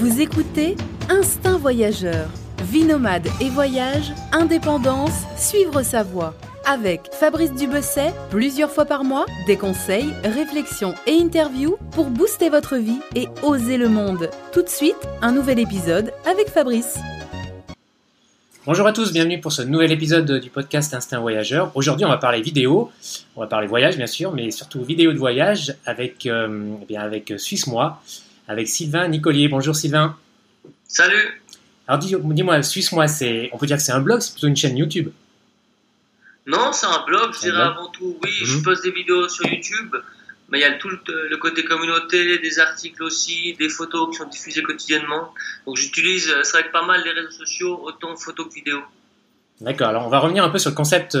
Vous écoutez Instinct Voyageur, vie nomade et voyage, indépendance, suivre sa voie. Avec Fabrice Dubesset, plusieurs fois par mois, des conseils, réflexions et interviews pour booster votre vie et oser le monde. Tout de suite, un nouvel épisode avec Fabrice. Bonjour à tous, bienvenue pour ce nouvel épisode du podcast Instinct Voyageur. Aujourd'hui, on va parler vidéo, on va parler voyage bien sûr, mais surtout vidéo de voyage avec Suissemoi, avec Sylvain Nicolier. Bonjour Sylvain. Salut. Alors dis-moi, Suissemoi, on peut dire que c'est un blog, c'est plutôt une chaîne YouTube? Non, c'est un blog, je dirais avant tout, oui, je poste des vidéos sur YouTube, mais il y a tout le côté communauté, des articles aussi, des photos qui sont diffusées quotidiennement. Donc j'utilise, c'est vrai que pas mal les réseaux sociaux, autant photos que vidéos. D'accord, alors on va revenir un peu sur le concept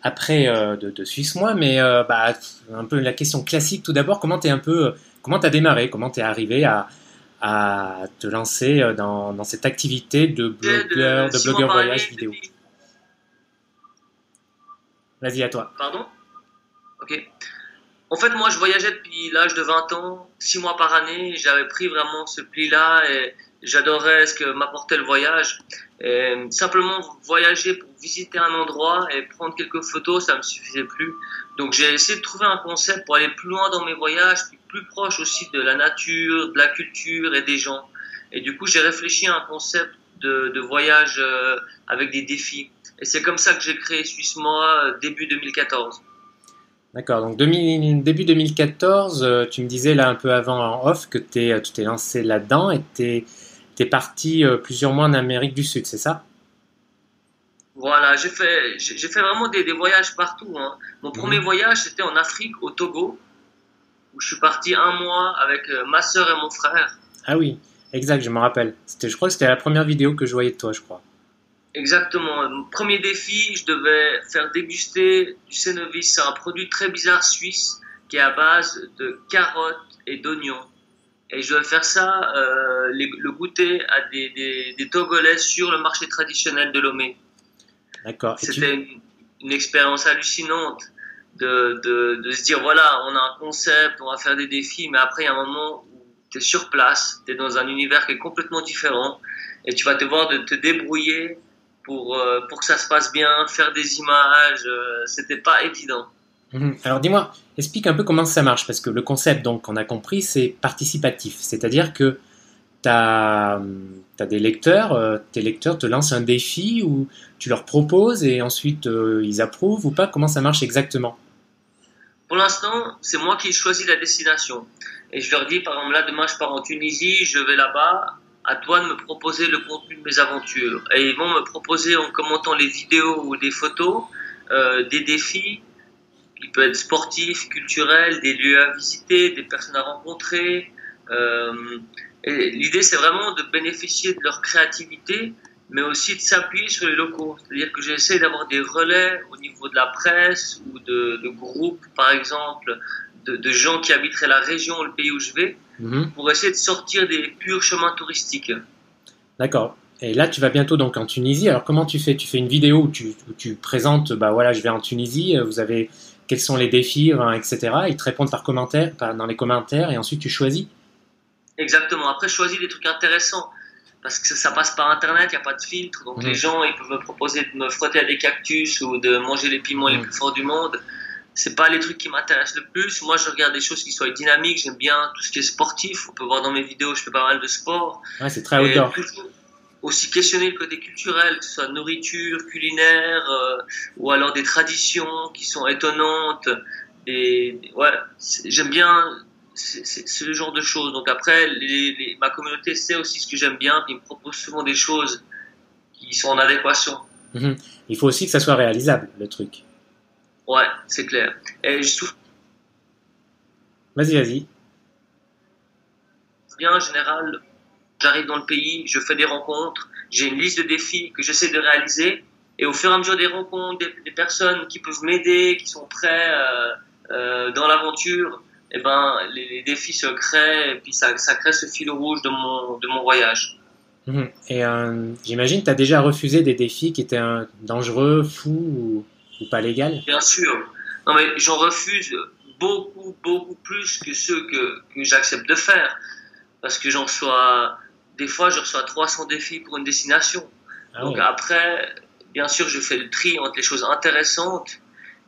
après de Suissemoi, mais un peu la question classique tout d'abord, comment tu as démarré, comment tu es arrivé à te lancer dans cette activité de blogueur, de blogueur voyage vidéo? Vas-y, à toi. Pardon ? Ok. En fait, moi, je voyageais depuis l'âge de 20 ans, 6 mois par année. J'avais pris vraiment ce pli-là et j'adorais ce que m'apportait le voyage. Et simplement voyager pour visiter un endroit et prendre quelques photos, ça ne me suffisait plus. Donc, j'ai essayé de trouver un concept pour aller plus loin dans mes voyages, plus proche aussi de la nature, de la culture et des gens. Et du coup, j'ai réfléchi à un concept de voyage avec des défis. Et c'est comme ça que j'ai créé Suissemoi début 2014. D'accord, donc début 2014, tu me disais là un peu avant en off que tu t'es lancé là-dedans et tu es parti plusieurs mois en Amérique du Sud, c'est ça? Voilà, j'ai fait vraiment des voyages partout, hein. Mon premier voyage, c'était en Afrique, au Togo, où je suis parti un mois avec ma sœur et mon frère. Ah oui, exact, je me rappelle. Je crois que c'était la première vidéo que je voyais de toi, je crois. Exactement. Mon premier défi, je devais faire déguster du Cenovis. C'est un produit très bizarre suisse qui est à base de carottes et d'oignons. Et je devais faire ça, le goûter à des Togolais sur le marché traditionnel de Lomé. D'accord. C'était une expérience hallucinante de se dire, voilà, on a un concept, on va faire des défis, mais après, il y a un moment où tu es sur place, tu es dans un univers qui est complètement différent et tu vas devoir te débrouiller pour que ça se passe bien, faire des images, c'était pas évident. Alors dis-moi, explique un peu comment ça marche, parce que le concept, donc, on a compris, c'est participatif, c'est-à-dire que t'as des lecteurs, tes lecteurs te lancent un défi où tu leur proposes et ensuite ils approuvent ou pas, comment ça marche exactement? Pour l'instant, c'est moi qui choisis la destination et je leur dis par exemple là demain je pars en Tunisie, je vais là-bas, à toi de me proposer le contenu de mes aventures et ils vont me proposer en commentant les vidéos ou des photos, des défis qui peuvent être sportifs, culturels, des lieux à visiter, des personnes à rencontrer. Et l'idée, c'est vraiment de bénéficier de leur créativité, mais aussi de s'appuyer sur les locaux. C'est-à-dire que j'essaie d'avoir des relais au niveau de la presse ou de groupes, par exemple, de gens qui habiteraient la région ou le pays où je vais, pour essayer de sortir des purs chemins touristiques. D'accord. Et là, tu vas bientôt donc en Tunisie. Alors, comment tu fais? Tu fais une vidéo où tu présentes, voilà, je vais en Tunisie, quels sont les défis, hein, etc. Ils te répondent dans les commentaires, et ensuite tu choisis. Exactement. Après, je choisis des trucs intéressants parce que ça passe par Internet, il n'y a pas de filtre. Donc les gens, ils peuvent me proposer de me frotter à des cactus ou de manger les piments les plus forts du monde. Ce n'est pas les trucs qui m'intéressent le plus. Moi, je regarde des choses qui soient dynamiques. J'aime bien tout ce qui est sportif. On peut voir dans mes vidéos, je fais pas mal de sport. Ouais, c'est très outdoor. Aussi questionner le côté culturel, que ce soit nourriture, culinaire ou alors des traditions qui sont étonnantes. J'aime bien... C'est le genre de choses. Donc après, ma communauté sait aussi ce que j'aime bien. Ils me proposent souvent des choses qui sont en adéquation. Il faut aussi que ça soit réalisable, le truc. Ouais, c'est clair. Et je trouve... Vas-y. Bien, en général, j'arrive dans le pays, je fais des rencontres, j'ai une liste de défis que j'essaie de réaliser. Et au fur et à mesure des rencontres, des personnes qui peuvent m'aider, qui sont prêts dans l'aventure... Eh ben, les défis se créent et puis ça crée ce fil rouge de mon voyage. Et j'imagine que tu as déjà refusé des défis qui étaient dangereux, fous ou pas légaux? Bien sûr. Non, mais j'en refuse beaucoup plus que ceux que j'accepte de faire. Parce que j'en reçois des fois je reçois 300 défis pour une destination. Ah, donc ouais. Après, bien sûr, je fais le tri entre les choses intéressantes,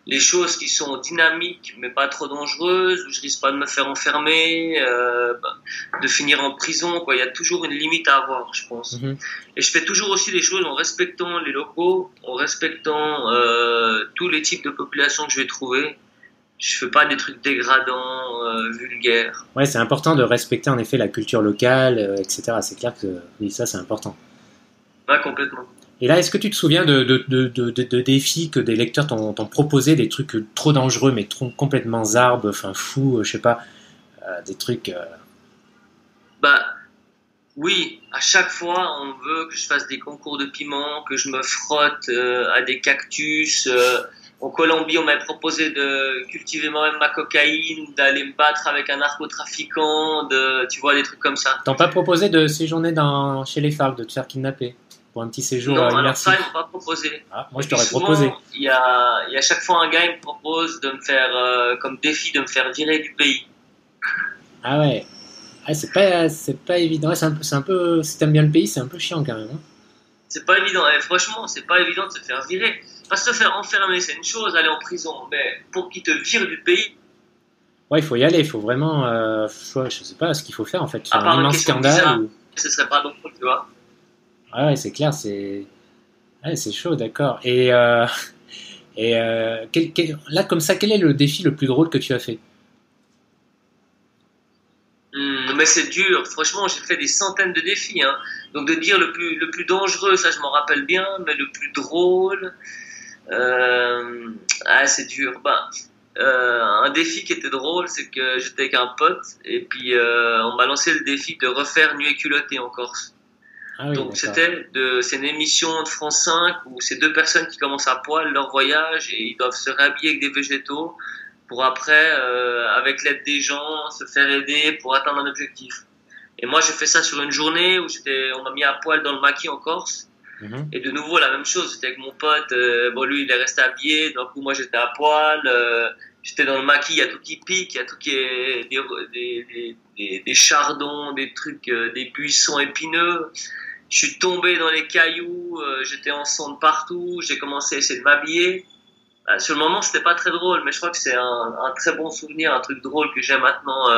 les choses qui sont dynamiques mais pas trop dangereuses, où je risque pas de me faire enfermer, de finir en prison, quoi. Il y a toujours une limite à avoir, je pense. Mm-hmm. Et je fais toujours aussi les choses en respectant les locaux, en respectant tous les types de populations que je vais trouver. Je fais pas des trucs dégradants, vulgaires. Ouais, c'est important de respecter en effet la culture locale, etc. C'est clair que oui, ça c'est important. Bah, complètement. Et là, est-ce que tu te souviens de défis que des lecteurs t'ont proposé, des trucs trop dangereux, mais trop, complètement zarbes, enfin fous, je sais pas, des trucs... Bah, oui, à chaque fois, on veut que je fasse des concours de piment, que je me frotte à des cactus. En Colombie, on m'a proposé de cultiver moi-même ma cocaïne, d'aller me battre avec un narcotrafiquant, tu vois, des trucs comme ça. T'as pas proposé de séjourner chez les Farc, de te faire kidnapper pour un petit séjour? Non, alors ça, ils m'ont pas proposé. Ah, moi, je t'aurais proposé. Il y a chaque fois un gars, il me propose de me faire, comme défi, de me faire virer du pays. Ah ouais. Ah, c'est pas évident. Ouais, c'est un peu, si t'aimes bien le pays, c'est un peu chiant quand même. Hein. C'est pas évident. Et franchement, c'est pas évident de se faire virer. Parce que se faire enfermer, c'est une chose, aller en prison. Mais pour qu'ils te virent du pays... Ouais, il faut y aller. Il faut vraiment... je sais pas ce qu'il faut faire, en fait. Faire un immense scandale. Ou... Ce serait pas drôle, tu vois. Ah ouais, c'est clair, c'est chaud, d'accord. Et là, comme ça, quel est le défi le plus drôle que tu as fait? Mais c'est dur, franchement, j'ai fait des centaines de défis. Hein. Donc de dire le plus dangereux, ça je m'en rappelle bien, mais le plus drôle, c'est dur. Un défi qui était drôle, c'est que j'étais avec un pote, et puis on m'a lancé le défi de refaire Nus et culottés en Corse. Ah oui, donc c'est une émission de France 5 où c'est deux personnes qui commencent à poil leur voyage et ils doivent se réhabiller avec des végétaux pour après, avec l'aide des gens, se faire aider pour atteindre un objectif. Et moi j'ai fait ça sur une journée où on m'a mis à poil dans le maquis en Corse. Mm-hmm. Et de nouveau la même chose, j'étais avec mon pote, lui il est resté habillé, d'un coup moi j'étais à poil, j'étais dans le maquis, il y a tout qui pique, il y a tout qui est des chardons, des trucs, des buissons épineux. Je suis tombé dans les cailloux, j'étais en sang de partout, j'ai commencé à essayer de m'habiller. Sur le moment, c'était pas très drôle, mais je crois que c'est un très bon souvenir, un truc drôle que j'ai maintenant,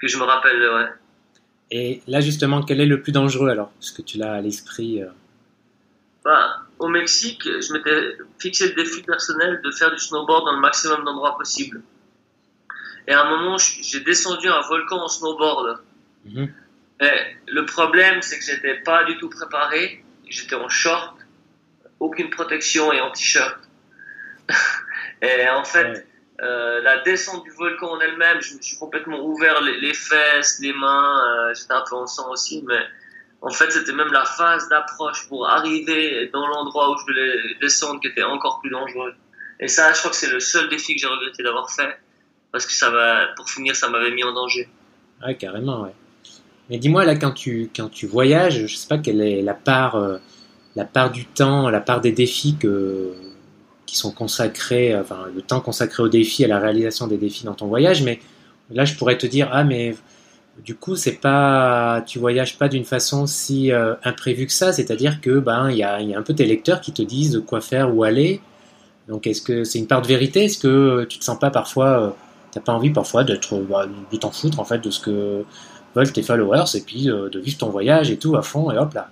que je me rappelle. Ouais. Et là, justement, quel est le plus dangereux alors? Est-ce que tu l'as à l'esprit? Au Mexique, je m'étais fixé le défi personnel de faire du snowboard dans le maximum d'endroits possible. Et à un moment, j'ai descendu un volcan en snowboard. Mmh. Mais le problème, c'est que j'étais pas du tout préparé. J'étais en short, aucune protection et en t-shirt. Et en fait, la descente du volcan en elle-même, je me suis complètement ouvert les fesses, les mains. J'étais un peu en sang aussi, mais en fait, c'était même la phase d'approche pour arriver dans l'endroit où je voulais descendre qui était encore plus dangereux. Et ça, je crois que c'est le seul défi que j'ai regretté d'avoir fait, parce que pour finir, ça m'avait mis en danger. Ouais, carrément, ouais. Mais dis-moi, là, quand tu voyages, je sais pas quelle est la part du temps, la part des défis qui sont consacrés, enfin, le temps consacré aux défis, à la réalisation des défis dans ton voyage, mais là, je pourrais te dire, ah, mais du coup, tu voyages pas d'une façon si imprévue que ça, c'est-à-dire que, il y a un peu tes lecteurs qui te disent de quoi faire, où aller, donc est-ce que c'est une part de vérité? Est-ce que tu te sens pas parfois, t'as pas envie parfois de t'en foutre, en fait, de ce que veulent tes followers, et puis de vivre ton voyage et tout à fond, et hop là.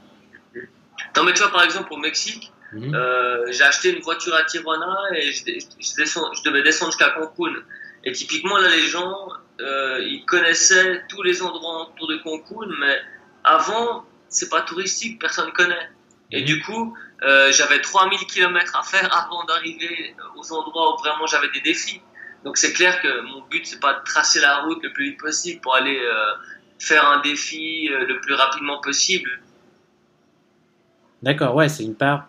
Non mais tu vois, par exemple, au Mexique, mm-hmm. J'ai acheté une voiture à Tijuana et je devais descendre jusqu'à Cancun. Et typiquement, là, les gens, ils connaissaient tous les endroits autour de Cancun, mais avant, c'est pas touristique, personne ne connaît. Et du coup, j'avais 3000 km à faire avant d'arriver aux endroits où vraiment j'avais des défis. Donc c'est clair que mon but, c'est pas de tracer la route le plus vite possible pour aller faire un défi le plus rapidement possible. D'accord, ouais, c'est une part.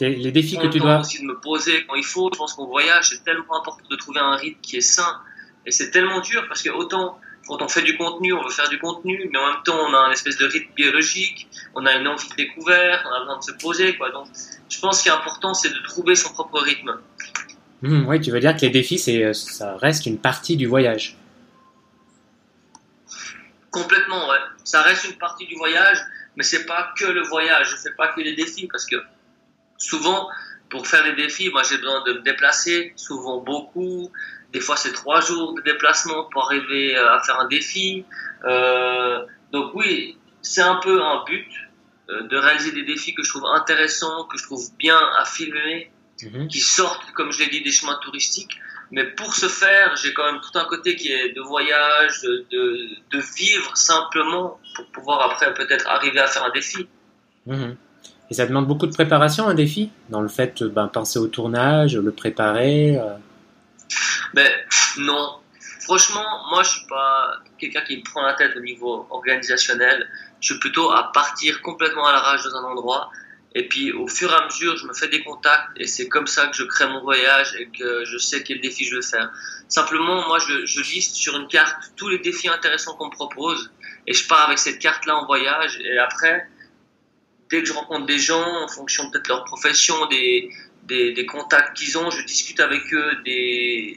Les défis que tu dois. J'ai aussi de me poser quand il faut. Je pense qu'on voyage, c'est tellement important de trouver un rythme qui est sain. Et c'est tellement dur parce que autant quand on fait du contenu, on veut faire du contenu, mais en même temps, on a un espèce de rythme biologique, on a une envie de découverte, on a besoin de se poser, quoi. Donc, je pense qu'il est important, c'est de trouver son propre rythme. Oui, tu veux dire que les défis, ça reste une partie du voyage. Complètement, ouais. Ça reste une partie du voyage, mais c'est pas que le voyage, c'est pas que les défis, parce que souvent, pour faire les défis, moi j'ai besoin de me déplacer, souvent beaucoup. Des fois, c'est 3 jours de déplacement pour arriver à faire un défi. Donc oui, c'est un peu un but de réaliser des défis que je trouve intéressants, que je trouve bien à filmer, qui sortent, comme je l'ai dit, des chemins touristiques. Mais pour ce faire, j'ai quand même tout un côté qui est de voyage, de vivre simplement pour pouvoir après peut-être arriver à faire un défi. Et ça demande beaucoup de préparation, un défi, dans le fait penser au tournage, le préparer Mais non, franchement, moi je suis pas quelqu'un qui me prend la tête au niveau organisationnel. Je suis plutôt à partir complètement à l'arrache dans un endroit, et puis au fur et à mesure je me fais des contacts, et c'est comme ça que je crée mon voyage et que je sais quel défi je veux faire. Simplement, moi je liste sur une carte tous les défis intéressants qu'on me propose, et je pars avec cette carte là en voyage. Et après, dès que je rencontre des gens, en fonction peut-être de leur profession, des contacts qu'ils ont, je discute avec eux de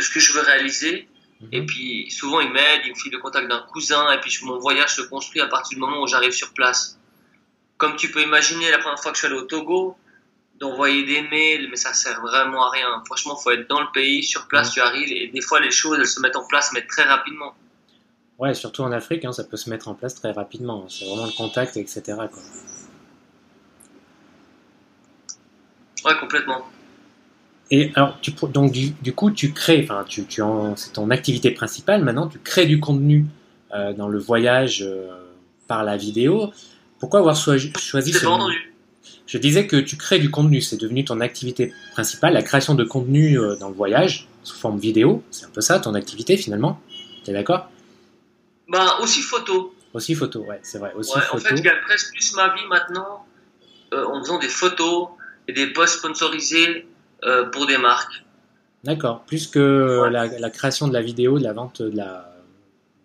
ce que je veux réaliser. Et puis souvent ils m'aident, ils me filent le contact d'un cousin, et puis mon voyage se construit à partir du moment où j'arrive sur place. Comme tu peux imaginer, la première fois que je suis allé au Togo, d'envoyer des mails, mais ça sert vraiment à rien. Franchement, il faut être dans le pays, sur place, tu arrives, et des fois les choses elles se mettent en place, mais très rapidement. Ouais, surtout en Afrique, hein, ça peut se mettre en place très rapidement, c'est vraiment le contact, etc. quoi. Ouais, complètement. Et alors, donc du coup, tu crées, enfin, c'est ton activité principale maintenant, tu crées du contenu dans le voyage par la vidéo. Pourquoi avoir choisi ce nom ? Je disais que tu crées du contenu, c'est devenu ton activité principale, la création de contenu dans le voyage, sous forme vidéo, c'est un peu ça ton activité finalement, t'es d'accord ? Bah, aussi photo. Aussi photo, ouais, c'est vrai. Aussi ouais, photo. En fait, je gagne presque plus ma vie maintenant en faisant des photos et des posts sponsorisés pour des marques. D'accord, plus que ouais. la création de la vidéo, de la vente de la...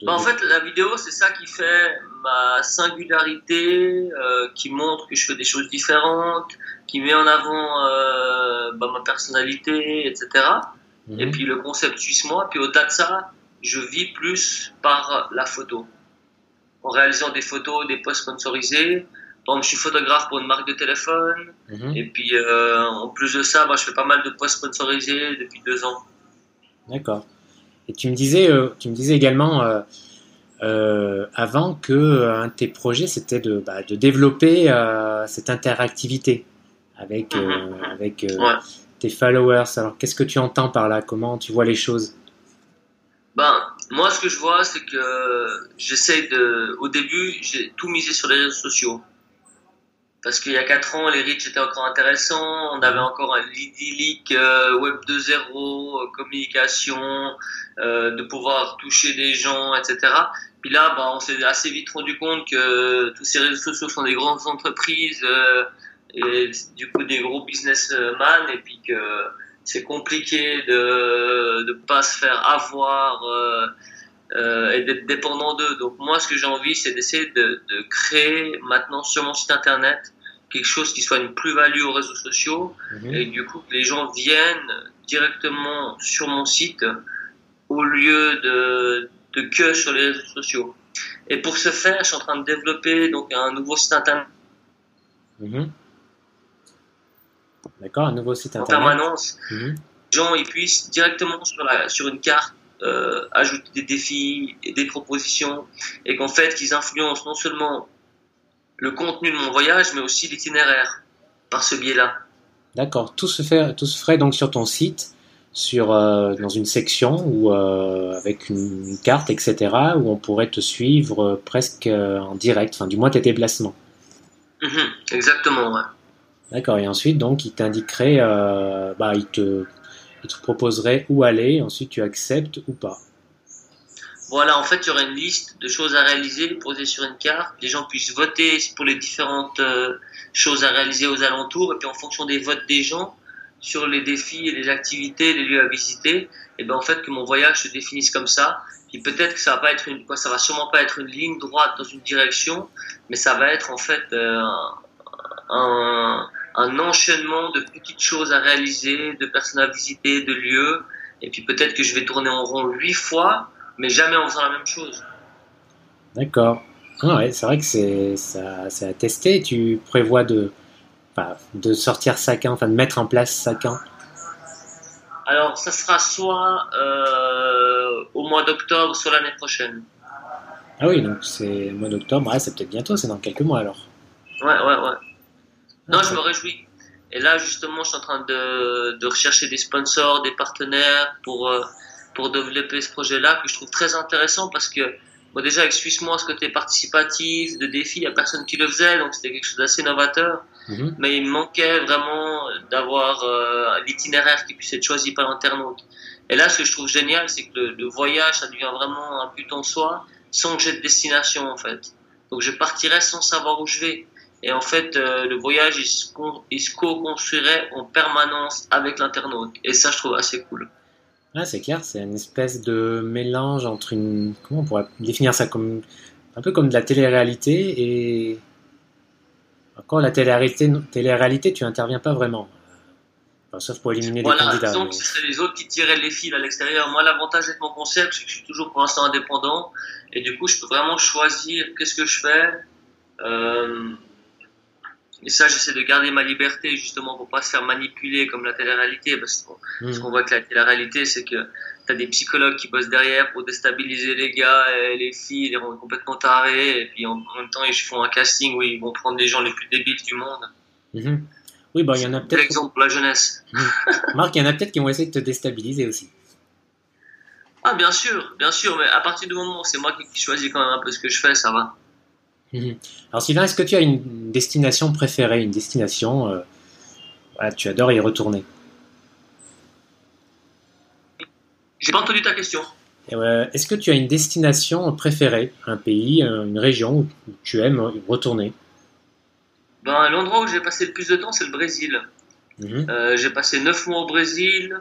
En fait, la vidéo, c'est ça qui fait ma singularité, qui montre que je fais des choses différentes, qui met en avant ma personnalité, etc. Et puis le concept Suissemoi. Puis au-delà de ça, je vis plus par la photo. En réalisant des photos, des posts sponsorisés. Donc, je suis photographe pour une marque de téléphone. Et puis, en plus de ça, je fais pas mal de posts sponsorisés depuis 2 ans. D'accord. Et tu me disais également avant que un de tes projets, c'était de développer cette interactivité avec tes followers. Alors, qu'est-ce que tu entends par là? Comment tu vois les choses? Moi, ce que je vois, c'est que au début, j'ai tout misé sur les réseaux sociaux. Parce qu'il y a 4 ans, les reach étaient encore intéressants. On avait encore l'idyllique web 2.0, communication, de pouvoir toucher des gens, etc. Puis là, on s'est assez vite rendu compte que tous ces réseaux sociaux sont des grandes entreprises et du coup des gros businessmen, et puis que c'est compliqué de pas se faire avoir et d'être dépendant d'eux. Donc moi, ce que j'ai envie, c'est d'essayer de créer maintenant sur mon site internet quelque chose qui soit une plus-value aux réseaux sociaux, et du coup que les gens viennent directement sur mon site au lieu de que sur les réseaux sociaux. Et pour ce faire, je suis en train de développer donc un nouveau site internet. D'accord, un nouveau site internet. En permanence, les gens ils puissent directement sur une carte ajouter des défis, et des propositions, et qu'en fait qu'ils influencent non seulement le contenu de mon voyage, mais aussi l'itinéraire, par ce biais-là. D'accord, tout se ferait donc sur ton site, dans une section où, avec une carte, etc., où on pourrait te suivre presque en direct, enfin du moins tes déplacements. Exactement, ouais. D'accord, et ensuite donc il t'indiquerait, il te proposerait où aller, ensuite tu acceptes ou pas. Voilà, en fait, il y aurait une liste de choses à réaliser, posées sur une carte. Les gens puissent voter pour les différentes choses à réaliser aux alentours. Et puis, en fonction des votes des gens, sur les défis et les activités, les lieux à visiter, et bien en fait, que mon voyage se définisse comme ça. Puis peut-être que ça va sûrement pas être une ligne droite dans une direction, mais ça va être en fait un enchaînement de petites choses à réaliser, de personnes à visiter, de lieux. Et puis peut-être que je vais tourner en rond 8 fois, mais jamais en faisant la même chose. D'accord. Ah ouais, c'est vrai que c'est à tester. Tu prévois de sortir ça quand, enfin de mettre en place ça quand? Alors, ça sera soit au mois d'octobre, soit l'année prochaine. Ah oui, donc c'est au mois d'octobre, ouais, c'est peut-être bientôt, c'est dans quelques mois alors. Ouais. Non, je me réjouis. Et là, justement, je suis en train de rechercher des sponsors, des partenaires pour développer ce projet-là, que je trouve très intéressant parce que, bon, déjà, avec Suissemoi, ce côté participatif, de défi, il n'y a personne qui le faisait, donc c'était quelque chose d'assez novateur. Mm-hmm. Mais il manquait vraiment d'avoir l'itinéraire qui puisse être choisi par l'internaute. Et là, ce que je trouve génial, c'est que le voyage, ça devient vraiment un but en soi, sans que j'ai de destination, en fait. Donc, je partirais sans savoir où je vais. Et en fait, le voyage, il se co-construirait en permanence avec l'internaute. Et ça, je trouve assez cool. Ah, c'est clair, c'est une espèce de mélange entre une... Comment on pourrait définir ça comme... Un peu comme de la télé-réalité et... Encore la télé-réalité, tu n'interviens pas vraiment. Enfin, sauf pour éliminer des candidats. Voilà, donc ce serait les autres qui tireraient les fils à l'extérieur. Moi, l'avantage avec mon concept, c'est que je suis toujours pour l'instant indépendant. Et du coup, je peux vraiment choisir qu'est-ce que je fais. Et ça, j'essaie de garder ma liberté, justement, pour pas se faire manipuler comme la télé-réalité. Parce qu'on, ce qu'on voit que la télé-réalité, c'est que t'as des psychologues qui bossent derrière pour déstabiliser les gars et les filles, les rendre complètement tarés. Et puis, en même temps, ils font un casting où ils vont prendre les gens les plus débiles du monde. Mmh. Oui, bah, il y en a peut-être. C'est l'exemple pour la jeunesse. Marc, il y en a peut-être qui vont essayer de te déstabiliser aussi. Ah, bien sûr, mais à partir du moment où c'est moi qui choisis quand même un peu ce que je fais, ça va. Alors Sylvain, est-ce que tu as une destination préférée, une destination voilà, tu adores y retourner? J'ai pas entendu ta question. Est-ce que tu as une destination préférée, un pays, une région où tu aimes retourner? Ben, l'endroit où j'ai passé le plus de temps, c'est le Brésil. J'ai passé 9 mois au Brésil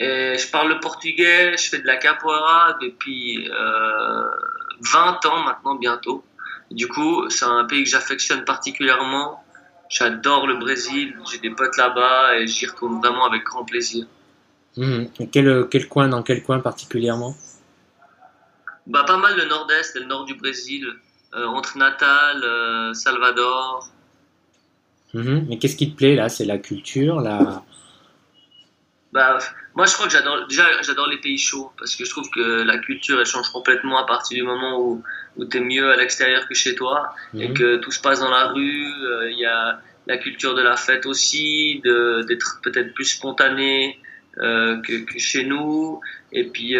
et je parle le portugais, je fais de la capoeira depuis 20 ans maintenant bientôt. Du coup, c'est un pays que j'affectionne particulièrement. J'adore le Brésil, j'ai des potes là-bas et j'y retourne vraiment avec grand plaisir. Et dans quel coin particulièrement? Bah, pas mal le nord-est et le nord du Brésil, entre Natal, Salvador. Mais qu'est-ce qui te plaît là? C'est la culture, la... Bah, moi je crois que j'adore les pays chauds parce que je trouve que la culture elle change complètement à partir du moment où t'es mieux à l'extérieur que chez toi et que tout se passe dans la rue. Y a la culture de la fête aussi, d'être peut-être plus spontané que chez nous. Et puis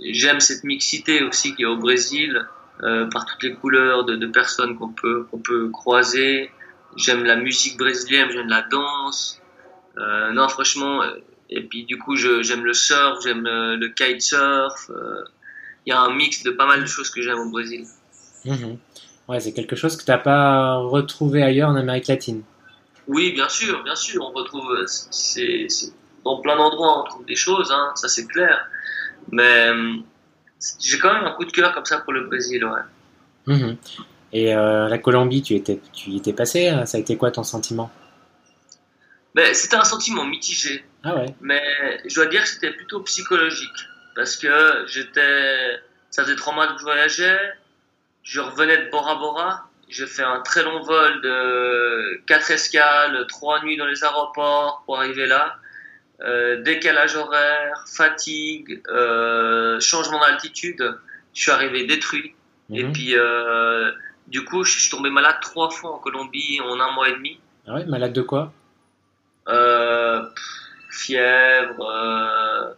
j'aime cette mixité aussi qu'il y a au Brésil par toutes les couleurs de personnes qu'on peut croiser. J'aime la musique brésilienne, j'aime la danse. Non, franchement, et puis du coup, j'aime le surf, j'aime le kitesurf. Il y a un mix de pas mal de choses que j'aime au Brésil. Ouais, c'est quelque chose que t'as pas retrouvé ailleurs en Amérique latine. Oui, bien sûr, on retrouve, c'est dans plein d'endroits, on trouve des choses, hein, ça c'est clair. Mais j'ai quand même un coup de cœur comme ça pour le Brésil, ouais. Et la Colombie, tu y étais passé, hein, ça a été quoi ton sentiment? Ben, c'était un sentiment mitigé, ah ouais. Mais je dois dire que c'était plutôt psychologique parce que ça faisait 3 mois que je voyageais, je revenais de Bora Bora, j'ai fait un très long vol de 4 escales, 3 nuits dans les aéroports pour arriver là, décalage horaire, fatigue, changement d'altitude, je suis arrivé détruit. Et puis du coup je suis tombé malade 3 fois en Colombie en 1 mois et demi. Ah ouais, malade de quoi? Fièvre,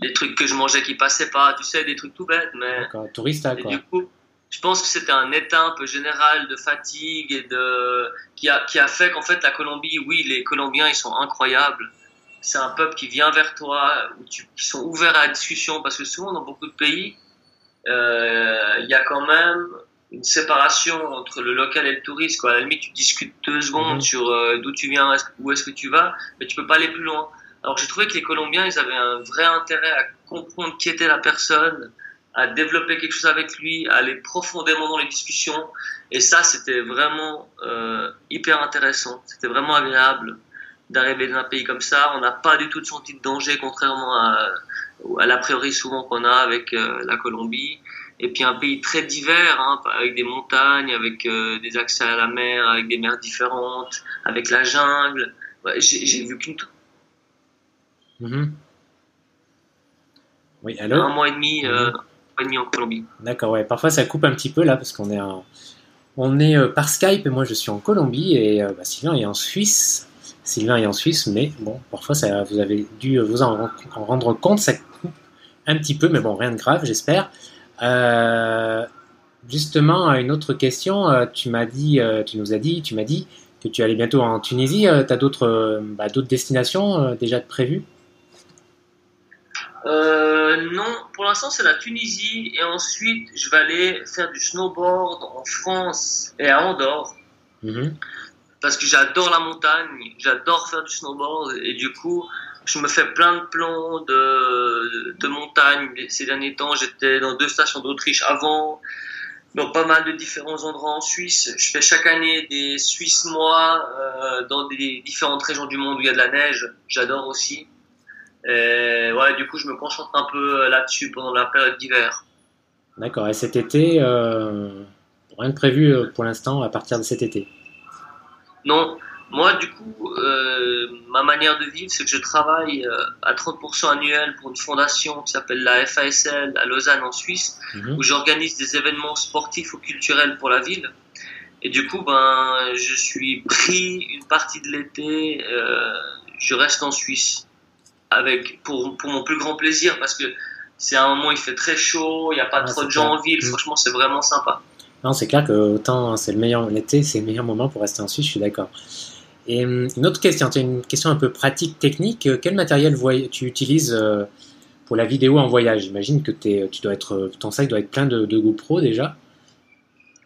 des trucs que je mangeais qui passaient pas, tu sais, des trucs tout bêtes, mais tourista, quoi. Du coup, je pense que c'était un état un peu général de fatigue et qui a fait qu'en fait la Colombie, oui, les Colombiens ils sont incroyables. C'est un peuple qui vient vers toi, qui sont ouverts à la discussion parce que souvent dans beaucoup de pays, y a quand même une séparation entre le local et le touriste, quoi. À la limite, tu discutes 2 secondes sur d'où tu viens, où est-ce que tu vas, mais tu peux pas aller plus loin. Alors, j'ai trouvé que les Colombiens, ils avaient un vrai intérêt à comprendre qui était la personne, à développer quelque chose avec lui, à aller profondément dans les discussions. Et ça, c'était vraiment hyper intéressant. C'était vraiment agréable d'arriver dans un pays comme ça. On n'a pas du tout de senti de danger, contrairement à à l'a priori souvent qu'on a avec la Colombie. Et puis un pays très divers, hein, avec des montagnes, avec des accès à la mer, avec des mers différentes, avec la jungle. Ouais, j'ai vu qu'une toute. Mm-hmm. Oui, alors. Un mois et demi en Colombie. D'accord, ouais. Parfois ça coupe un petit peu là parce qu'on est par Skype et moi je suis en Colombie et Sylvain est en Suisse. Mais bon, parfois ça, vous avez dû vous en rendre compte, ça coupe un petit peu, mais bon, rien de grave, j'espère. Justement, une autre question. Tu m'as dit que tu allais bientôt en Tunisie. Tu as d'autres destinations déjà prévues? Non, pour l'instant c'est la Tunisie et ensuite je vais aller faire du snowboard en France et à Andorre. Mm-hmm. Parce que j'adore la montagne, j'adore faire du snowboard et du coup je me fais plein de plans de montagne. Ces derniers temps, j'étais dans 2 stations d'Autriche avant, dans pas mal de différents endroits en Suisse. Je fais chaque année des Suissemoi dans des différentes régions du monde où il y a de la neige. J'adore aussi. Et ouais, du coup, je me concentre un peu là-dessus pendant la période d'hiver. D'accord. Et cet été, rien de prévu pour l'instant à partir de cet été? Non. Moi, du coup, ma manière de vivre, c'est que je travaille à 30% annuel pour une fondation qui s'appelle la FASL à Lausanne en Suisse, mmh. où j'organise des événements sportifs ou culturels pour la ville. Et du coup, je suis pris une partie de l'été, je reste en Suisse pour mon plus grand plaisir parce que c'est à un moment où il fait très chaud, il n'y a pas trop de gens en ville, franchement, c'est vraiment sympa. Non, c'est clair que autant l'été, c'est le meilleur moment pour rester en Suisse, je suis d'accord. Et une autre question, tu as une question un peu pratique, technique. Quel matériel tu utilises pour la vidéo en voyage? J'imagine que ton sac doit être plein de GoPro déjà.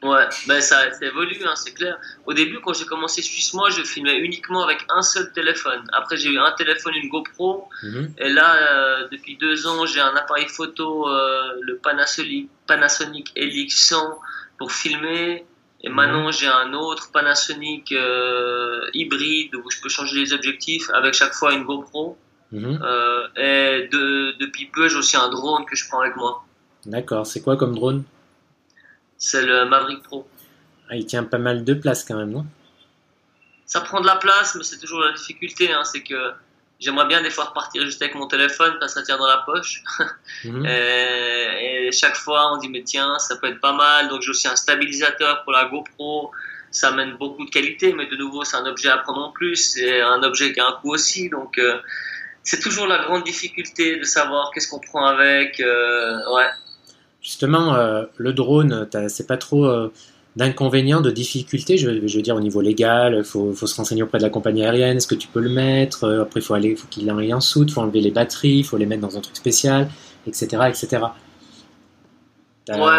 Ouais, ça évolue, hein, c'est clair. Au début, quand j'ai commencé Suissemoi, je filmais uniquement avec un seul téléphone. Après, j'ai eu un téléphone, une GoPro. Mm-hmm. Et là, depuis 2 ans, j'ai un appareil photo, le Panasonic LX100 pour filmer. Et maintenant, j'ai un autre Panasonic hybride où je peux changer les objectifs avec chaque fois une GoPro. Mmh. Depuis peu, j'ai aussi un drone que je prends avec moi. D'accord. C'est quoi comme drone? C'est le Maverick Pro. Ah, il tient pas mal de place quand même, non? Ça prend de la place, mais c'est toujours la difficulté. Hein, c'est que j'aimerais bien des fois repartir juste avec mon téléphone, parce que ça tient dans la poche. Mmh. Et chaque fois, on dit, mais tiens, ça peut être pas mal. Donc, j'ai aussi un stabilisateur pour la GoPro. Ça amène beaucoup de qualité, mais de nouveau, c'est un objet à prendre en plus. C'est un objet qui a un coût aussi. Donc, c'est toujours la grande difficulté de savoir qu'est-ce qu'on prend avec. Ouais. Justement, le drone, c'est pas trop d'inconvénients, de difficultés, je veux dire au niveau légal, il faut se renseigner auprès de la compagnie aérienne, est-ce que tu peux le mettre, après il faut qu'il aille en soute, il faut enlever les batteries, il faut les mettre dans un truc spécial, etc. etc. Ouais.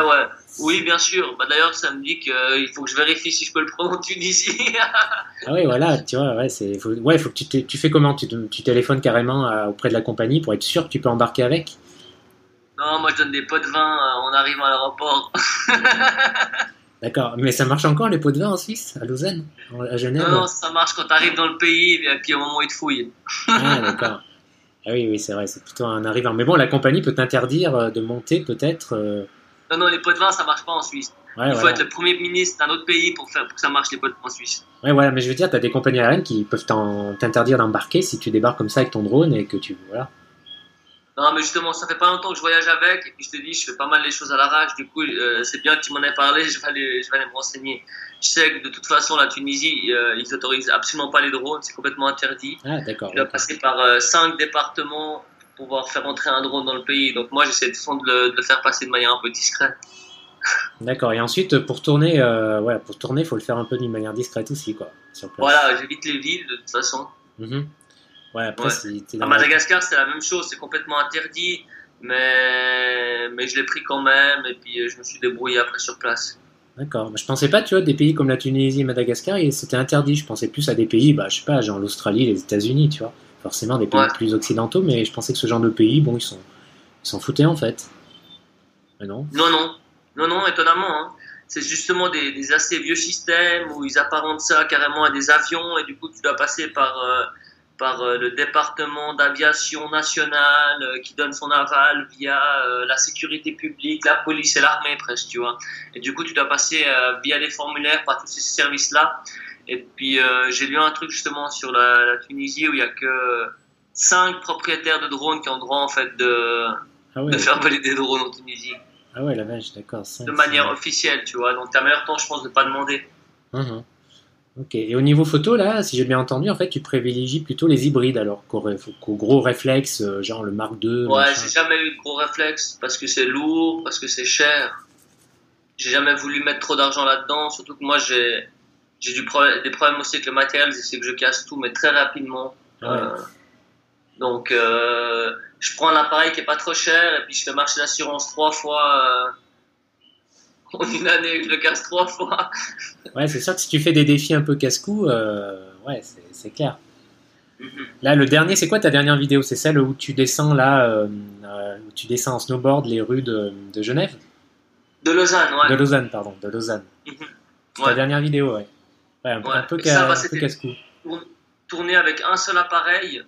Oui, bien sûr. D'ailleurs, ça me dit qu'il faut que je vérifie si je peux le prendre en Tunisie. Ah oui, voilà, tu vois, faut que tu fais comment? Tu téléphones carrément auprès de la compagnie pour être sûr que tu peux embarquer avec? Non, moi je donne des pots de vin en arrivant à l'aéroport. D'accord, mais ça marche encore les pots de vin en Suisse, à Lausanne, à Genève? Non, ça marche quand tu arrives dans le pays et puis au moment où ils te fouillent. Ah d'accord. Ah oui, c'est vrai, c'est plutôt un arrivant. Mais bon, la compagnie peut t'interdire de monter peut-être. Non, les pots de vin ça marche pas en Suisse. Ouais, Il faut être le premier ministre d'un autre pays pour que ça marche les pots de vin en Suisse. Ouais, voilà, mais je veux dire, tu as des compagnies aériennes qui peuvent t'interdire d'embarquer si tu débarques comme ça avec ton drone et que tu... Voilà. Non, mais justement, ça fait pas longtemps que je voyage avec, et puis je te dis, je fais pas mal les choses à l'arrache, du coup, c'est bien que tu m'en aies parlé, je vais aller me renseigner. Je sais que de toute façon, la Tunisie, ils autorisent absolument pas les drones, c'est complètement interdit. Ah, d'accord. Tu dois passer par 5 départements pour pouvoir faire entrer un drone dans le pays, donc moi, j'essaie de le faire passer de manière un peu discrète. D'accord, et ensuite, pour tourner, faut le faire un peu d'une manière discrète aussi, quoi. Sur place. Voilà, j'évite les villes, de toute façon. Mm-hmm. Ouais, après, ouais. À Madagascar, c'est la même chose, c'est complètement interdit, mais je l'ai pris quand même et puis je me suis débrouillé après sur place. D'accord, je pensais pas, tu vois, des pays comme la Tunisie et Madagascar, c'était interdit. Je pensais plus à des pays, je sais pas, genre l'Australie, les États-Unis, tu vois, forcément des pays plus occidentaux, mais je pensais que ce genre de pays, bon, ils s'en foutaient en fait. Mais non. Non, étonnamment, hein. C'est justement des assez vieux systèmes où ils apparentent ça carrément à des avions et du coup, tu dois passer par par le département d'aviation nationale qui donne son aval via la sécurité publique, la police et l'armée presque, tu vois. Et du coup, tu dois passer via des formulaires par tous ces services-là. Et puis, j'ai lu un truc justement sur la Tunisie où il n'y a que 5 propriétaires de drones qui ont le droit en fait de faire voler des drones en Tunisie. Ah ouais, la vache, d'accord. 5, de manière officielle, tu vois. Donc, t'as meilleur temps, je pense, de ne pas demander. Mmh. Ok, et au niveau photo, là, si j'ai bien entendu, en fait, tu privilégies plutôt les hybrides, alors qu'au gros réflexe, genre le Mark II. Ouais, j'ai jamais eu de gros réflexe, parce que c'est lourd, parce que c'est cher. J'ai jamais voulu mettre trop d'argent là-dedans, surtout que moi, j'ai des problèmes aussi avec le matériel, c'est que je casse tout, mais très rapidement. Ouais. Donc, je prends un appareil qui est pas trop cher, et puis je fais marcher l'assurance 3 fois... En une année, je le casse 3 fois. Ouais, c'est sûr que si tu fais des défis un peu casse-cou, ouais, c'est clair. Mm-hmm. Là, le dernier, c'est quoi ta dernière vidéo? C'est celle où tu descends là, où tu descends en snowboard les rues de Genève? De Lausanne, ouais. De Lausanne, pardon, de Lausanne. Mm-hmm. Ouais. Ta dernière vidéo, ouais. Ouais, un peu, peu casse-cou. Tourner avec un seul appareil,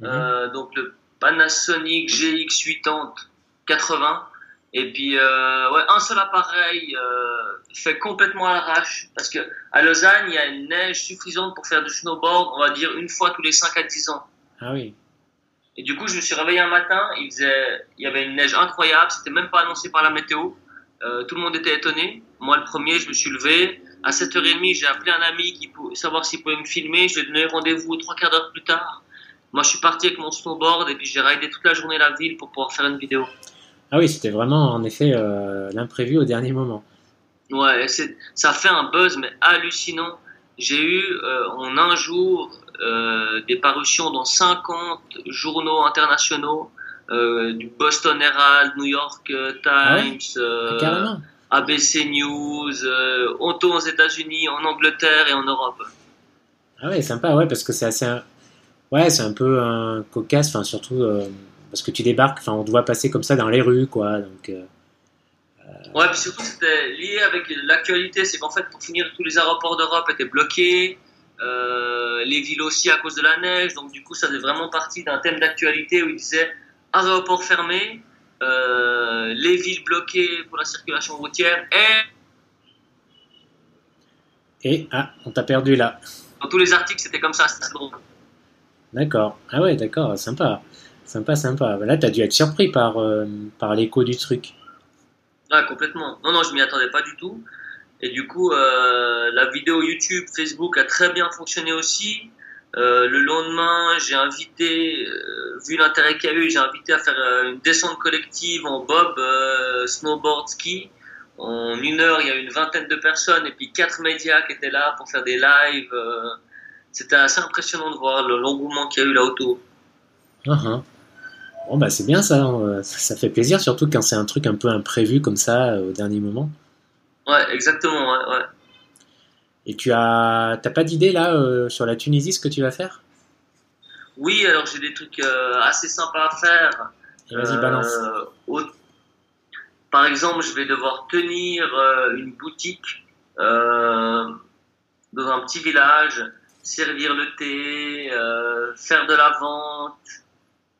mm-hmm. Donc le Panasonic GX8080. Et puis, ouais, un seul appareil fait complètement à l'arrache. Parce qu'à Lausanne, il y a une neige suffisante pour faire du snowboard, on va dire, une fois tous les 5 à 10 ans. Ah oui. Et du coup, je me suis réveillé un matin, il y avait une neige incroyable, c'était même pas annoncé par la météo. Tout le monde était étonné. Moi, le premier, je me suis levé. À 7h30, j'ai appelé un ami qui pouvait savoir s'il pouvait me filmer. Je lui ai donné rendez-vous 3 quarts d'heure plus tard. Moi, je suis parti avec mon snowboard et puis j'ai raidé toute la journée la ville pour pouvoir faire une vidéo. Ah oui, c'était vraiment, en effet, l'imprévu au dernier moment. Ouais, ça fait un buzz, mais hallucinant. J'ai eu, en un jour, des parutions dans 50 journaux internationaux, du Boston Herald, New York Times, ABC News, autant aux États-Unis, en Angleterre et en Europe. Ah ouais, sympa, ouais, parce que c'est assez... Ouais, c'est un peu un cocasse, enfin, surtout... Parce que tu débarques, enfin, on te voit passer comme ça dans les rues, quoi. Donc, Ouais, puis surtout, c'était lié avec l'actualité. C'est qu'en fait, pour finir, tous les aéroports d'Europe étaient bloqués. Les villes aussi à cause de la neige. Donc, du coup, ça faisait vraiment partie d'un thème d'actualité où ils disaient aéroports fermés, les villes bloquées pour la circulation routière et... Ah, on t'a perdu, là. Dans tous les articles, c'était comme ça. C'était drôle. D'accord. Ah ouais, d'accord. Sympa. Sympa, sympa. Là, t'as dû être surpris par l'écho du truc. Ah, complètement. Non, je m'y attendais pas du tout. Et du coup, la vidéo YouTube, Facebook a très bien fonctionné aussi. Le lendemain, j'ai invité, vu l'intérêt qu'il y a eu, j'ai invité à faire une descente collective en bob, snowboard, ski. En une heure, il y a eu une vingtaine de personnes et puis 4 médias qui étaient là pour faire des lives. C'était assez impressionnant de voir l'engouement qu'il y a eu là autour. Uh-huh. Bon, bah c'est bien ça, ça fait plaisir, surtout quand c'est un truc un peu imprévu comme ça au dernier moment. Ouais, exactement, ouais. Et t'as pas d'idée là sur la Tunisie ce que tu vas faire? Oui, alors j'ai des trucs assez sympas à faire. Et vas-y, balance. Par exemple, je vais devoir tenir une boutique dans un petit village, servir le thé, faire de la vente.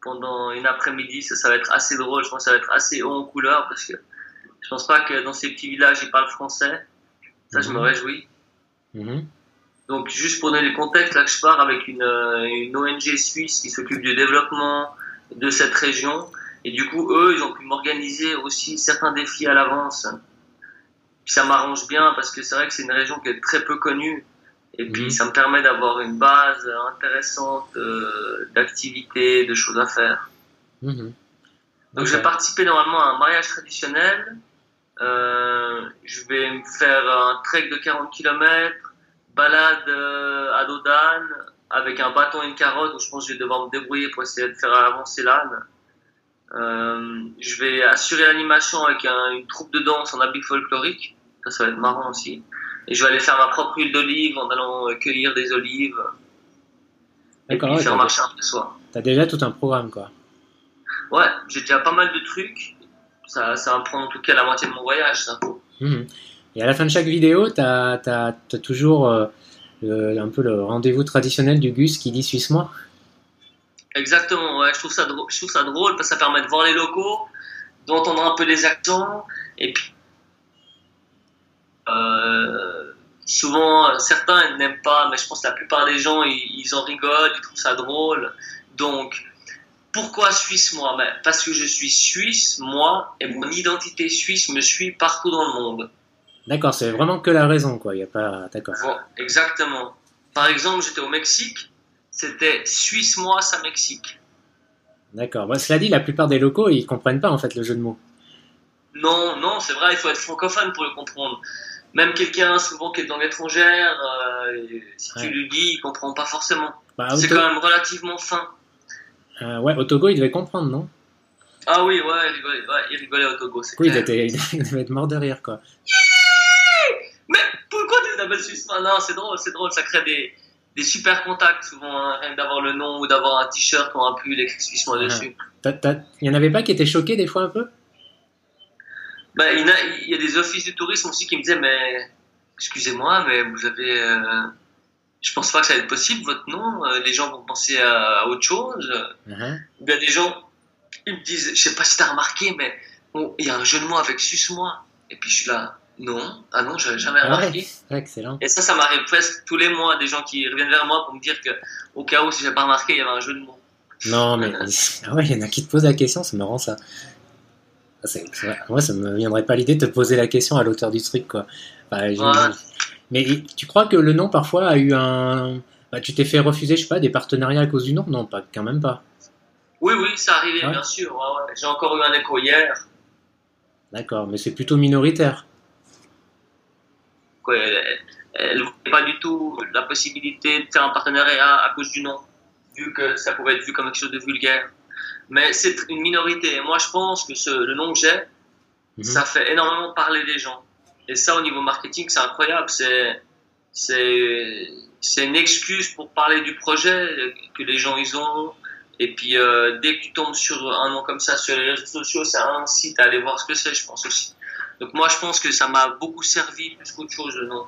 Pendant une après-midi, ça va être assez drôle, je pense que ça va être assez haut en couleur parce que je pense pas que dans ces petits villages ils parlent français, ça je me réjouis. Mmh. Donc juste pour donner le contexte, là je pars avec une ONG suisse qui s'occupe du développement de cette région et du coup eux ils ont pu m'organiser aussi certains défis à l'avance. Puis ça m'arrange bien parce que c'est vrai que c'est une région qui est très peu connue. Et puis, ça me permet d'avoir une base intéressante d'activités, de choses à faire. Mmh. Donc, je vais participer normalement à un mariage traditionnel. Je vais me faire un trek de 40 km, balade à dos d'âne, avec un bâton et une carotte, où je pense que je vais devoir me débrouiller pour essayer de faire avancer l'âne. Je vais assurer l'animation avec une troupe de danse en habit folklorique. Ça va être marrant aussi. Et je vais aller faire ma propre huile d'olive en allant cueillir des olives. D'accord, et puis faire marcher un peu le soir. T'as déjà tout un programme, quoi. Ouais, j'ai déjà pas mal de trucs. Ça va me prendre en tout cas la moitié de mon voyage, ça. Mmh. Et à la fin de chaque vidéo, t'as toujours un peu le rendez-vous traditionnel du Gus qui dit Suissemoi. Exactement, ouais. Je trouve ça drôle parce que ça permet de voir les locaux, d'entendre un peu les accents, et puis souvent certains n'aiment pas, mais je pense que la plupart des gens ils en rigolent, ils trouvent ça drôle. Donc pourquoi Suissemoi? Ben, parce que je suis suisse, moi, et mon identité suisse me suit partout dans le monde. D'accord, c'est vraiment que la raison, quoi. Il y a pas, d'accord. Bon, exactement. Par exemple, j'étais au Mexique, c'était Suissemoi, ça Mexique. D'accord. Bon, cela dit, la plupart des locaux, ils comprennent pas en fait le jeu de mots. Non, c'est vrai. Il faut être francophone pour le comprendre. Même quelqu'un souvent qui est dans l'étrangère, si tu lui dis, il comprend pas forcément. Bah, c'est quand même relativement fin. Ouais, au Togo, il devait comprendre, non? Ah oui, ouais, il rigolait au Togo. C'est oui, il devait être mort de rire, quoi. Yeah! Mais pourquoi tu t'appelles Suissemoi? Non, c'est drôle, ça crée des super contacts, souvent, hein, rien que d'avoir le nom ou d'avoir un t-shirt ou un pull écrit Suissemoi dessus. Il y en avait pas qui étaient choqués, des fois, un peu? Bah, il y a des offices du tourisme aussi qui me disaient, mais, excusez-moi, mais vous avez... Je pense pas que ça va être possible, votre nom, les gens vont penser à autre chose. Uh-huh. Il y a des gens, ils me disent, je sais pas si t'as remarqué, mais il y a un jeu de mots avec Suissemoi. Et puis je suis là, non, j'avais jamais remarqué. Ouais, excellent. Et ça m'arrive presque tous les mois, des gens qui reviennent vers moi pour me dire que, au cas où, si j'avais pas remarqué, il y avait un jeu de mots. Non, mais il y en a qui te posent la question, ça me rend ça. Moi, ça me viendrait pas l'idée de te poser la question à l'auteur du truc, quoi. Enfin, mais tu crois que le nom parfois a eu un... Bah, tu t'es fait refuser, je sais pas, des partenariats à cause du nom? Non, pas, quand même pas. Oui, ça arrivait, bien sûr. Ouais. J'ai encore eu un écho hier. D'accord, mais c'est plutôt minoritaire. Quoi, elle n'avait pas du tout la possibilité de faire un partenariat à cause du nom, vu que ça pouvait être vu comme quelque chose de vulgaire. Mais c'est une minorité. Et moi, je pense que le nom que j'ai, ça fait énormément parler des gens. Et ça, au niveau marketing, c'est incroyable. C'est une excuse pour parler du projet que les gens ils ont. Et puis, dès que tu tombes sur un nom comme ça sur les réseaux sociaux, ça incite à aller voir ce que c'est, je pense aussi. Donc moi, je pense que ça m'a beaucoup servi plus qu'autre chose, le nom.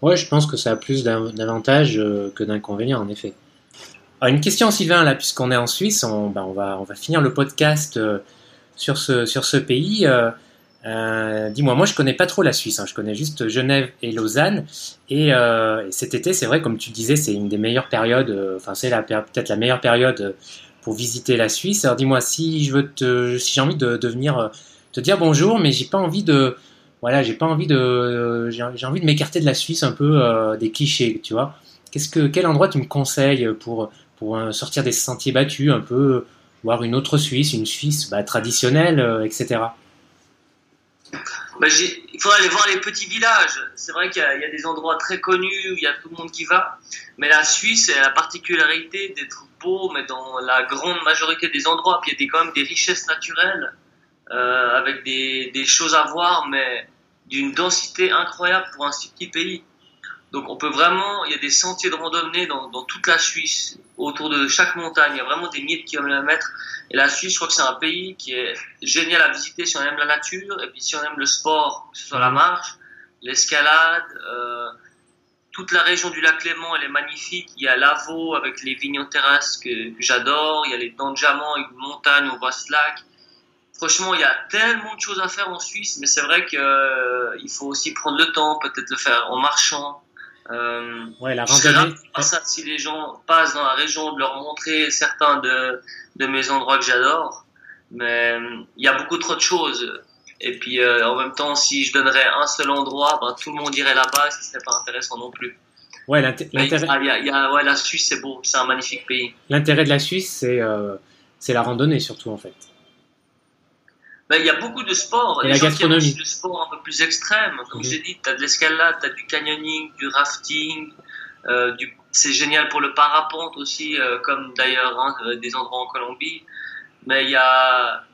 Ouais, je pense que ça a plus d'avantages que d'inconvénients, en effet. Alors, une question, Sylvain, là, puisqu'on est en Suisse, on va finir le podcast sur ce pays. Dis-moi, moi je connais pas trop la Suisse, hein, je connais juste Genève et Lausanne, et cet été, c'est vrai, comme tu disais, c'est une des meilleures périodes, peut-être la meilleure période pour visiter la Suisse. Alors dis-moi, si j'ai envie de venir te dire bonjour, mais j'ai envie de m'écarter de la Suisse un peu, des clichés, tu vois. Quel endroit tu me conseilles pour sortir des sentiers battus un peu, voir une autre Suisse, une Suisse traditionnelle, etc. Bah, il faudrait aller voir les petits villages. C'est vrai qu'il y a des endroits très connus où il y a tout le monde qui va, mais la Suisse a la particularité d'être beau, mais dans la grande majorité des endroits. Puis il y a quand même des richesses naturelles, avec des choses à voir, mais d'une densité incroyable pour un si petit pays. Donc il y a des sentiers de randonnée dans toute la Suisse, autour de chaque montagne. Il y a vraiment des milliers de kilomètres. Et la Suisse, je crois que c'est un pays qui est génial à visiter si on aime la nature, et puis si on aime le sport, que ce soit la marche, l'escalade. Toute la région du Lac Léman, elle est magnifique. Il y a Lavaux avec les vignes en terrasse que j'adore. Il y a les Dents de Jaman, une montagne, on voit ce lac. Franchement, il y a tellement de choses à faire en Suisse, mais c'est vrai qu'il faut aussi prendre le temps, peut-être le faire en marchant. La randonnée. Si les gens passent dans la région, de leur montrer certains de mes endroits que j'adore, mais il y a beaucoup trop de choses. Et puis en même temps, si je donnerais un seul endroit, tout le monde irait là-bas, ce serait pas intéressant non plus. Ouais, l'intérêt. La Suisse, c'est beau, c'est un magnifique pays. L'intérêt de la Suisse, c'est la randonnée surtout en fait. Il y a beaucoup de sports, et la gastronomie. De sports un peu plus extrêmes. Comme j'ai dit, tu as de l'escalade, tu as du canyoning, du rafting, c'est génial pour le parapente aussi, comme d'ailleurs des endroits en Colombie. Mais il y a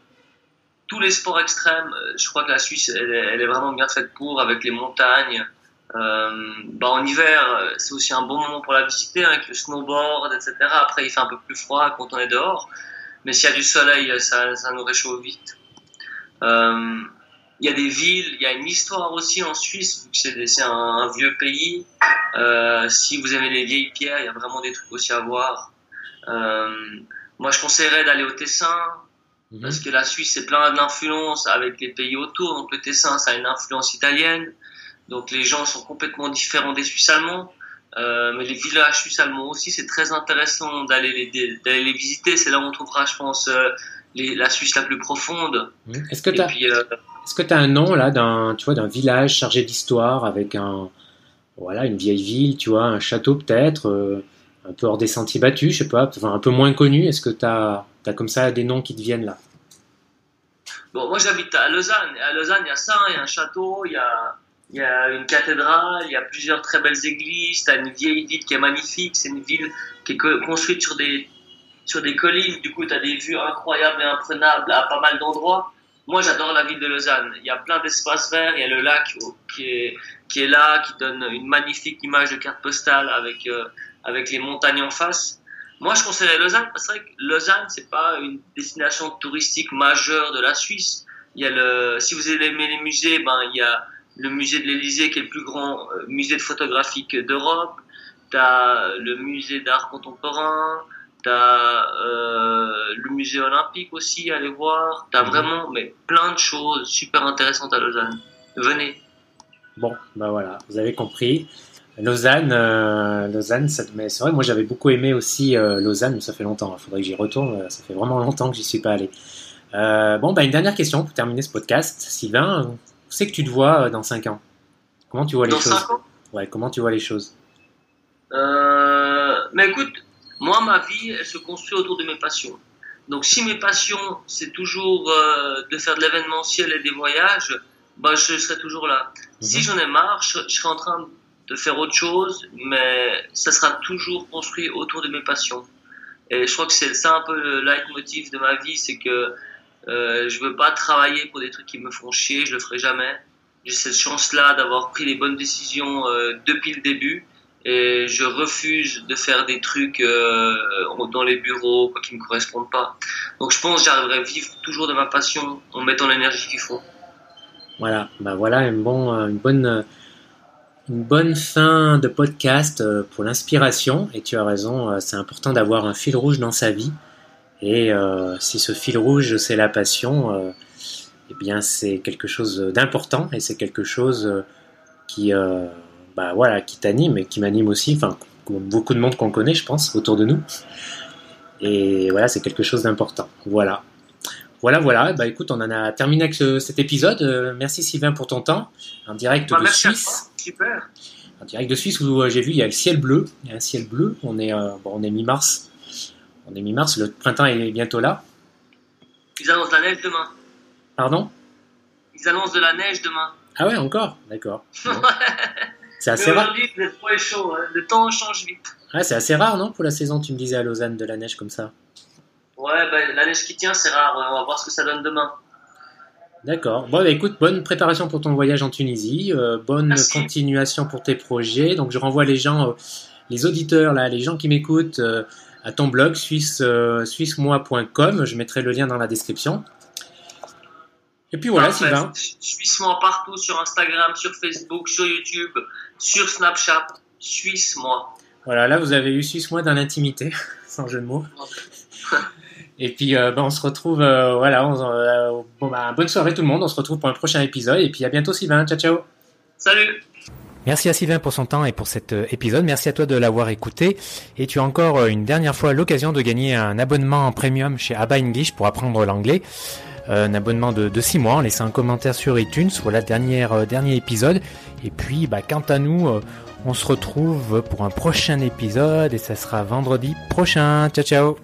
tous les sports extrêmes. Je crois que la Suisse, elle est vraiment bien faite pour, avec les montagnes. En hiver, c'est aussi un bon moment pour la visiter, avec le snowboard, etc. Après, il fait un peu plus froid quand on est dehors. Mais s'il y a du soleil, ça nous réchauffe vite. Il y a des villes, il y a une histoire aussi en Suisse, c'est un vieux pays. Si vous aimez les vieilles pierres, il y a vraiment des trucs aussi à voir. Moi, je conseillerais d'aller au Tessin, parce que la Suisse est plein d'influences avec les pays autour. Donc, le Tessin, ça a une influence italienne. Donc, les gens sont complètement différents des Suisses allemands. Mais les villages suisses allemands aussi, c'est très intéressant d'aller les visiter. C'est là où on trouvera, je pense, la Suisse la plus profonde. Est-ce que tu as un nom là, d'un village chargé d'histoire avec une vieille ville, tu vois, un château peut-être, un peu hors des sentiers battus, je sais pas, un peu moins connu. Est-ce que tu as comme ça des noms qui te viennent là? Bon, moi j'habite à Lausanne. À Lausanne, il y a ça, il y a un château, il y a une cathédrale, il y a plusieurs très belles églises, tu as une vieille ville qui est magnifique, c'est une ville qui est construite sur des collines, du coup tu as des vues incroyables et imprenables à pas mal d'endroits. Moi j'adore la ville de Lausanne, il y a plein d'espaces verts, il y a le lac qui est là, qui donne une magnifique image de carte postale avec les montagnes en face. Moi je conseillerais Lausanne, parce que c'est vrai que Lausanne c'est pas une destination touristique majeure de la Suisse. Il y a si vous aimez les musées, il y a le musée de l'Élysée qui est le plus grand musée de photographie d'Europe, t'as le musée d'art contemporain, t'as le musée olympique aussi, allez voir, t'as vraiment plein de choses super intéressantes à Lausanne, venez. Bon, ben voilà, vous avez compris, Lausanne c'est vrai que moi j'avais beaucoup aimé aussi Lausanne, mais ça fait longtemps, il faudrait que j'y retourne, ça fait vraiment longtemps que j'y suis pas allé. Une dernière question pour terminer ce podcast, Sylvain. Où c'est que tu te vois dans 5 ans? Comment tu vois les choses? Dans 5 ans? Ouais, comment tu vois les choses? Mais écoute, moi, ma vie, elle se construit autour de mes passions. Donc, si mes passions, c'est toujours de faire de l'événementiel et des voyages, je serai toujours là. Si j'en ai marre, je serai en train de faire autre chose, mais ça sera toujours construit autour de mes passions. Et je crois que c'est ça un peu le leitmotiv de ma vie, c'est que je veux pas travailler pour des trucs qui me font chier, je le ferai jamais. J'ai cette chance-là d'avoir pris les bonnes décisions depuis le début, et je refuse de faire des trucs dans les bureaux qui me correspondent pas. Donc je pense que j'arriverai à vivre toujours de ma passion en mettant l'énergie qu'il faut. Voilà, une bonne fin de podcast pour l'inspiration, et tu as raison, c'est important d'avoir un fil rouge dans sa vie. Et si ce fil rouge, c'est la passion, eh bien c'est quelque chose d'important, et c'est quelque chose qui t'anime et qui m'anime aussi, comme beaucoup de monde qu'on connaît, je pense, autour de nous. Et voilà, c'est quelque chose d'important. Voilà. Bah écoute, on en a terminé avec cet épisode. Merci Sylvain pour ton temps, en direct de Suisse. Super. En direct de Suisse où j'ai vu il y a le ciel bleu. Il y a un ciel bleu. On est mi-mars. On est mi-mars, le printemps est bientôt là. Ils annoncent de la neige demain. Pardon ? Ils annoncent de la neige demain. Ah ouais, encore ? D'accord. Ouais. C'est assez rare. Aujourd'hui, le temps est chaud, hein. Le temps change vite. Ah, c'est assez rare, non, pour la saison, tu me disais à Lausanne, de la neige comme ça ? Ouais, la neige qui tient, c'est rare. On va voir ce que ça donne demain. D'accord. Bon, écoute, bonne préparation pour ton voyage en Tunisie. Bonne Merci. Continuation pour tes projets. Donc, je renvoie les gens, les auditeurs, là, les gens qui m'écoutent... à ton blog suissemoi.com, je mettrai le lien dans la description. Et puis voilà, Sylvain. Suissemoi partout, sur Instagram, sur Facebook, sur YouTube, sur Snapchat, Suissemoi. Voilà, là vous avez eu Suissemoi dans l'intimité, sans jeu de mots. Et puis on se retrouve, bonne soirée tout le monde, on se retrouve pour un prochain épisode, et puis à bientôt Sylvain, ciao. Salut. Merci à Sylvain pour son temps et pour cet épisode. Merci à toi de l'avoir écouté. Et tu as encore une dernière fois l'occasion de gagner un abonnement en premium chez ABBA English pour apprendre l'anglais. Un abonnement de 6 mois en laissant un commentaire sur iTunes. Voilà, dernier épisode. Et puis, quant à nous, on se retrouve pour un prochain épisode et ça sera vendredi prochain. Ciao, ciao!